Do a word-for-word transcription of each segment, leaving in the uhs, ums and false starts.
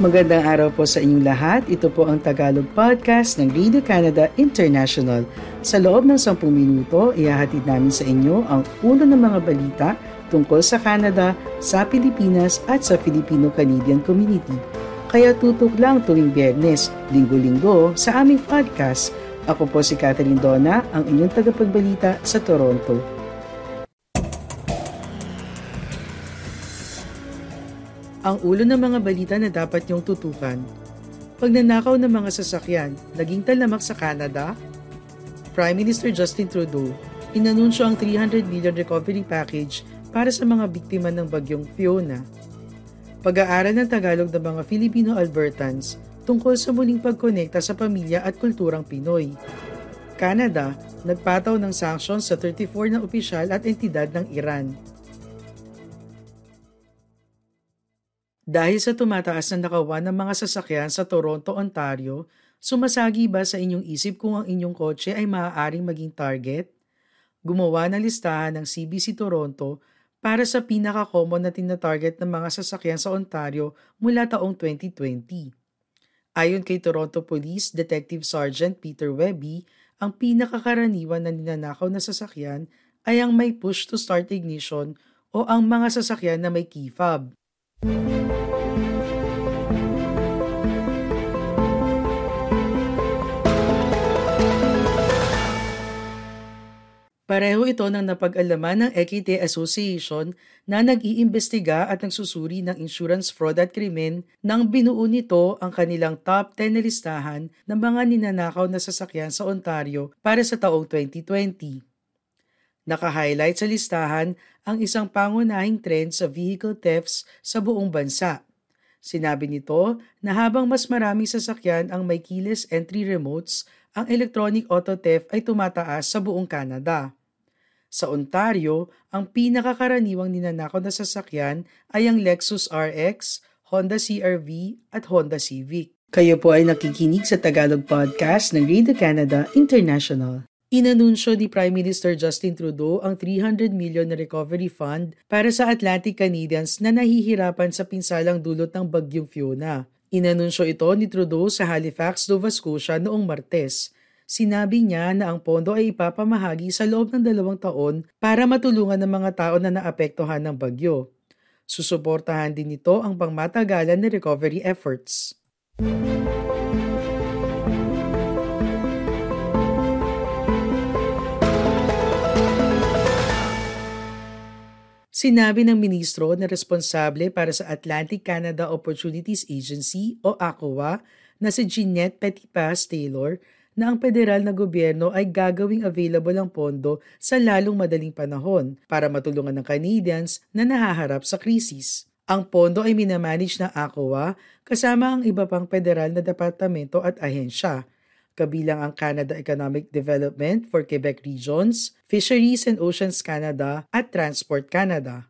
Magandang araw po sa inyong lahat. Ito po ang Tagalog Podcast ng Radio Canada International. Sa loob ng sampung minuto, ihahatid namin sa inyo ang ulo ng mga balita tungkol sa Canada, sa Pilipinas at sa Filipino-Canadian community. Kaya tutok lang tuwing Biyernes, linggo-linggo sa aming podcast. Ako po si Catherine Dona, ang inyong tagapagbalita sa Toronto. Ang ulo ng mga balita na dapat niyong tutukan. Pagnanakaw ng mga sasakyan, naging talamak sa Canada? Prime Minister Justin Trudeau, inanunsyo ang three hundred million recovery package para sa mga biktima ng Bagyong Fiona. Pag-aaral ng Tagalog ng mga Filipino Albertans tungkol sa muling pagkonekta sa pamilya at kulturang Pinoy. Canada, nagpataw ng sanctions sa thirty-four na opisyal at entidad ng Iran. Dahil sa tumataas na nakawan ng mga sasakyan sa Toronto, Ontario, sumasagi ba sa inyong isip kung ang inyong kotse ay maaaring maging target? Gumawa ng listahan ng C B C Toronto para sa pinaka-common na tina-target ng mga sasakyan sa Ontario mula taong twenty twenty. Ayon kay Toronto Police Detective Sergeant Peter Webby, ang pinakakaraniwan na ninanakaw na sasakyan ay ang may push-to-start ignition o ang mga sasakyan na may key fob. Pareho ito ng napag-alaman ng Équité Association na nag-iimbestiga at nagsusuri ng insurance fraud at krimen nang binuo nito ang kanilang top ten na listahan ng mga ninanakaw na sasakyan sa Ontario para sa taong twenty twenty. Naka-highlight sa listahan ang isang pangunahing trend sa vehicle thefts sa buong bansa. Sinabi nito na habang mas maraming sasakyan ang may keyless entry remotes, ang electronic auto theft ay tumataas sa buong Canada. Sa Ontario, ang pinakakaraniwang ninanakaw na sasakyan ay ang Lexus R X, Honda C R V at Honda Civic. Kayo po ay nakikinig sa Tagalog Podcast ng Radio Canada International. Inanunsyo ni Prime Minister Justin Trudeau ang three hundred million na recovery fund para sa Atlantic Canadians na nahihirapan sa pinsalang dulot ng Bagyong Fiona. Inanunsyo ito ni Trudeau sa Halifax, Nova Scotia noong Martes. Sinabi niya na ang pondo ay ipapamahagi sa loob ng dalawang taon para matulungan ng mga tao na naapektuhan ng bagyo. Susuportahan din nito ang pangmatagalan na recovery efforts. Sinabi ng ministro na responsable para sa Atlantic Canada Opportunities Agency o A C O A na si Ginette Petitpas Taylor na ang federal na gobyerno ay gagawing available ang pondo sa lalong madaling panahon para matulungan ng Canadians na nahaharap sa krisis. Ang pondo ay minamanage ng A C O A kasama ang iba pang federal na departamento at ahensya, kabilang ang Canada Economic Development for Quebec Regions, Fisheries and Oceans Canada at Transport Canada.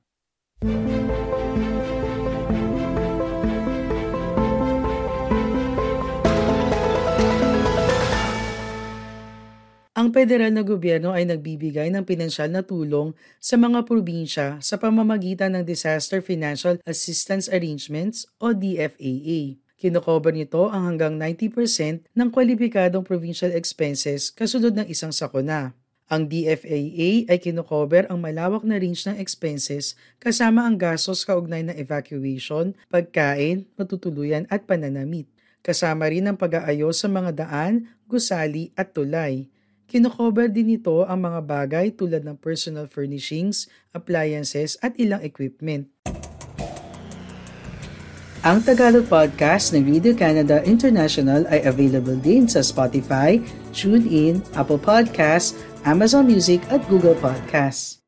Ang federal na gobyerno ay nagbibigay ng pinansyal na tulong sa mga probinsya sa pamamagitan ng Disaster Financial Assistance Arrangements o D F A A. Kinocover nito ang hanggang ninety percent ng kwalipikadong provincial expenses kasunod ng isang sakuna. Ang D F A A ay kinocover ang malawak na range ng expenses kasama ang gastos kaugnay ng evacuation, pagkain, matutuluyan at pananamit. Kasama rin ang pag-aayos sa mga daan, gusali at tulay. Kinocover din nito ang mga bagay tulad ng personal furnishings, appliances at ilang equipment. Ang Tagalog Podcast ng Radio Canada International ay available din sa Spotify, TuneIn, Apple Podcasts, Amazon Music at Google Podcasts.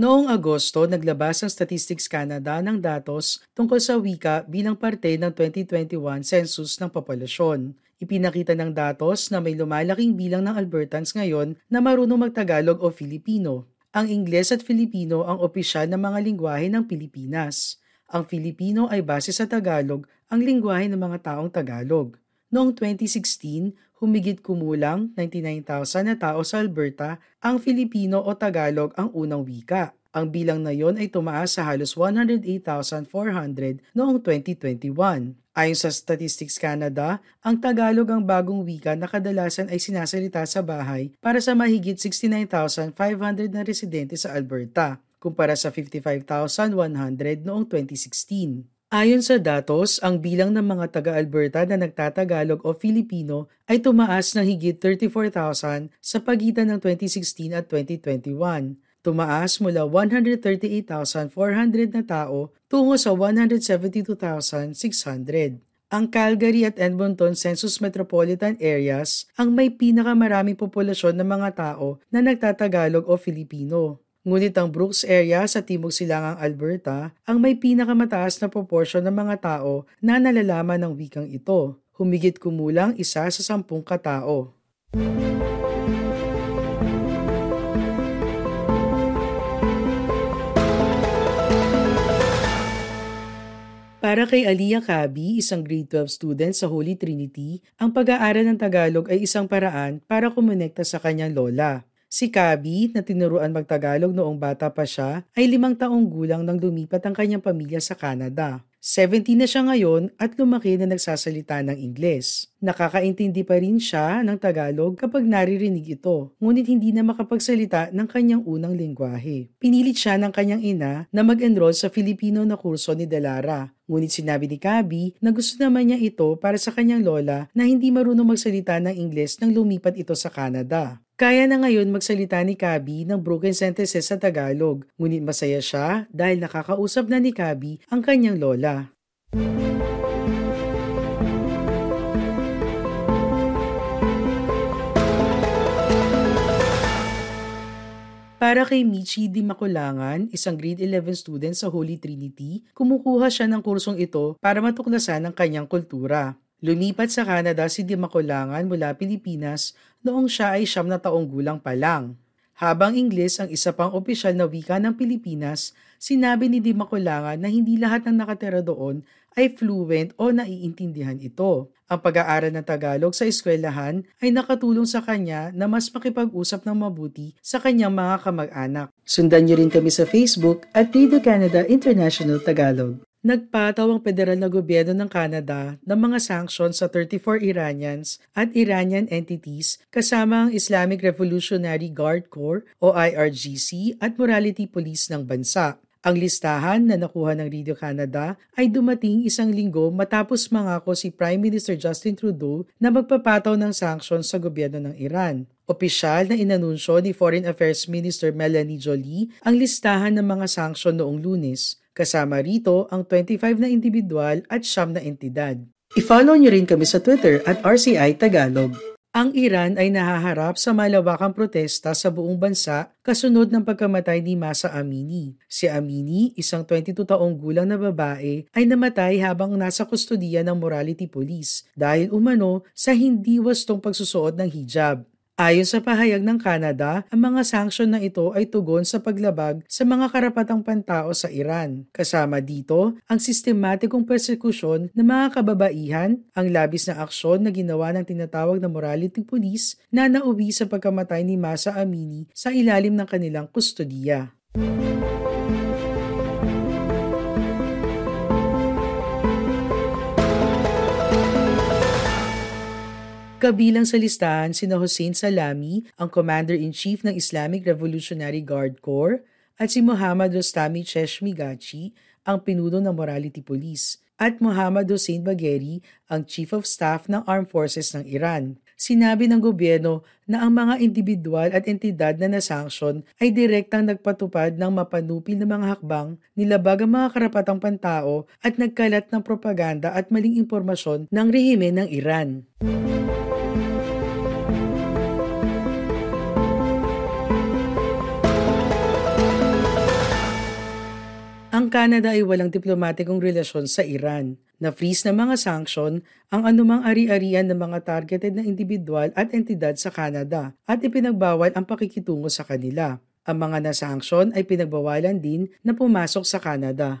Noong Agosto, naglabas ang Statistics Canada ng datos tungkol sa wika bilang parte ng twenty twenty-one Census ng Populasyon. Ipinakita ng datos na may lumalaking bilang ng Albertans ngayon na marunong mag-Tagalog o Filipino. Ang Ingles at Filipino ang opisyal na mga lingwahe ng Pilipinas. Ang Filipino ay base sa Tagalog ang lingwahe ng mga taong Tagalog. Noong twenty sixteen, humigit kumulang ninety-nine thousand na tao sa Alberta ang Filipino o Tagalog ang unang wika. Ang bilang na yon ay tumaas sa halos one hundred eight thousand four hundred noong twenty twenty-one. Ayon sa Statistics Canada, ang Tagalog ang bagong wika na kadalasan ay sinasalita sa bahay para sa mahigit sixty-nine thousand five hundred na residente sa Alberta, kumpara sa fifty-five thousand one hundred noong twenty sixteen. Ayon sa datos, ang bilang ng mga taga-Alberta na nagtatagalog o Filipino ay tumaas ng higit thirty-four thousand sa pagitan ng twenty sixteen at twenty twenty-one. Tumaas mula one hundred thirty-eight thousand four hundred na tao tungo sa one hundred seventy-two thousand six hundred. Ang Calgary at Edmonton Census Metropolitan Areas ang may pinakamaraming populasyon ng mga tao na nagtatagalog o Filipino. Ngunit ang Brooks area sa Timog Silangang Alberta ang may pinakamataas na proporsyon ng mga tao na nalalaman ng wikang ito, humigit kumulang isa sa sampung katao. Para kay Alia Kabi, isang grade twelve student sa Holy Trinity, ang pag-aaral ng Tagalog ay isang paraan para kumonekta sa kanyang lola. Si Kabi, na tinuruan mag-Tagalog noong bata pa siya, ay limang taong gulang nang lumipat ang kanyang pamilya sa Canada. seventeen na siya ngayon at lumaki na nagsasalita ng Ingles. Nakakaintindi pa rin siya ng Tagalog kapag naririnig ito, ngunit hindi na makapagsalita ng kanyang unang lingwahe. Pinilit siya ng kanyang ina na mag-enroll sa Filipino na kurso ni Delara, ngunit sinabi ni Kabi na gusto naman niya ito para sa kanyang lola na hindi marunong magsalita ng Ingles nang lumipat ito sa Canada. Kaya na ngayon magsalita ni Kabi ng broken sentences sa Tagalog, ngunit masaya siya dahil nakakausap na ni Kabi ang kanyang lola. Para kay Michi Dimaculangan, isang grade eleven student sa Holy Trinity, kumukuha siya ng kursong ito para matuklasan ang kanyang kultura. Lumipat sa Canada si Dimaculangan mula Pilipinas noong siya ay siyam na taong gulang pa lang. Habang Ingles ang isa pang opisyal na wika ng Pilipinas, sinabi ni Dimaculangan na hindi lahat ng nakatira doon ay fluent o naiintindihan ito. Ang pag-aaral ng Tagalog sa eskwelahan ay nakatulong sa kanya na mas makipag-usap ng mabuti sa kanyang mga kamag-anak. Sundan niyo rin kami sa Facebook at Radio Canada International Tagalog. Nagpataw ang federal na gobyerno ng Canada ng mga sanksyon sa thirty-four Iranians at Iranian entities kasama ang Islamic Revolutionary Guard Corps o I R G C at Morality Police ng bansa. Ang listahan na nakuha ng Radio Canada ay dumating isang linggo matapos mangako si Prime Minister Justin Trudeau na magpapataw ng sanksyon sa gobyerno ng Iran. Opisyal na inanunsyo ni Foreign Affairs Minister Melanie Joly ang listahan ng mga sanksyon noong Lunes. Kasama rito ang twenty-five na individual at siyam na entidad. I-follow nyo rin kami sa Twitter at R C I Tagalog. Ang Iran ay nahaharap sa malawakang protesta sa buong bansa kasunod ng pagkamatay ni Mahsa Amini. Si Amini, isang twenty-two taong gulang na babae, ay namatay habang nasa kustudiya ng Morality Police dahil umano sa hindi wastong pagsusuot ng hijab. Ayon sa pahayag ng Canada, ang mga sanksyon na ito ay tugon sa paglabag sa mga karapatang pantao sa Iran. Kasama dito, ang sistematikong persekusyon ng mga kababaihan, ang labis na aksyon na ginawa ng tinatawag na Morality Police na nauwi sa pagkamatay ni Mahsa Amini sa ilalim ng kanilang kustudiya. Kabilang sa listahan sina Hossein Salami, ang Commander-in-Chief ng Islamic Revolutionary Guard Corps, at si Mohammad Rostami Cheshmigachi, ang pinuno ng Morality Police, at Mohammad Hossein Bagheri, ang Chief of Staff ng Armed Forces ng Iran. Sinabi ng gobyerno na ang mga individual at entidad na nasanksyon ay direktang nagpatupad ng mapanupil na mga hakbang, nilabag ang mga karapatang pantao at nagkalat ng propaganda at maling impormasyon ng rehime ng Iran. Ang Canada ay walang diplomatikong relasyon sa Iran. Na-freeze ng mga sanksyon ang anumang ari-arian ng mga targeted na individual at entidad sa Canada at ipinagbawal ang pakikitungo sa kanila. Ang mga nasanksyon ay pinagbawalan din na pumasok sa Canada.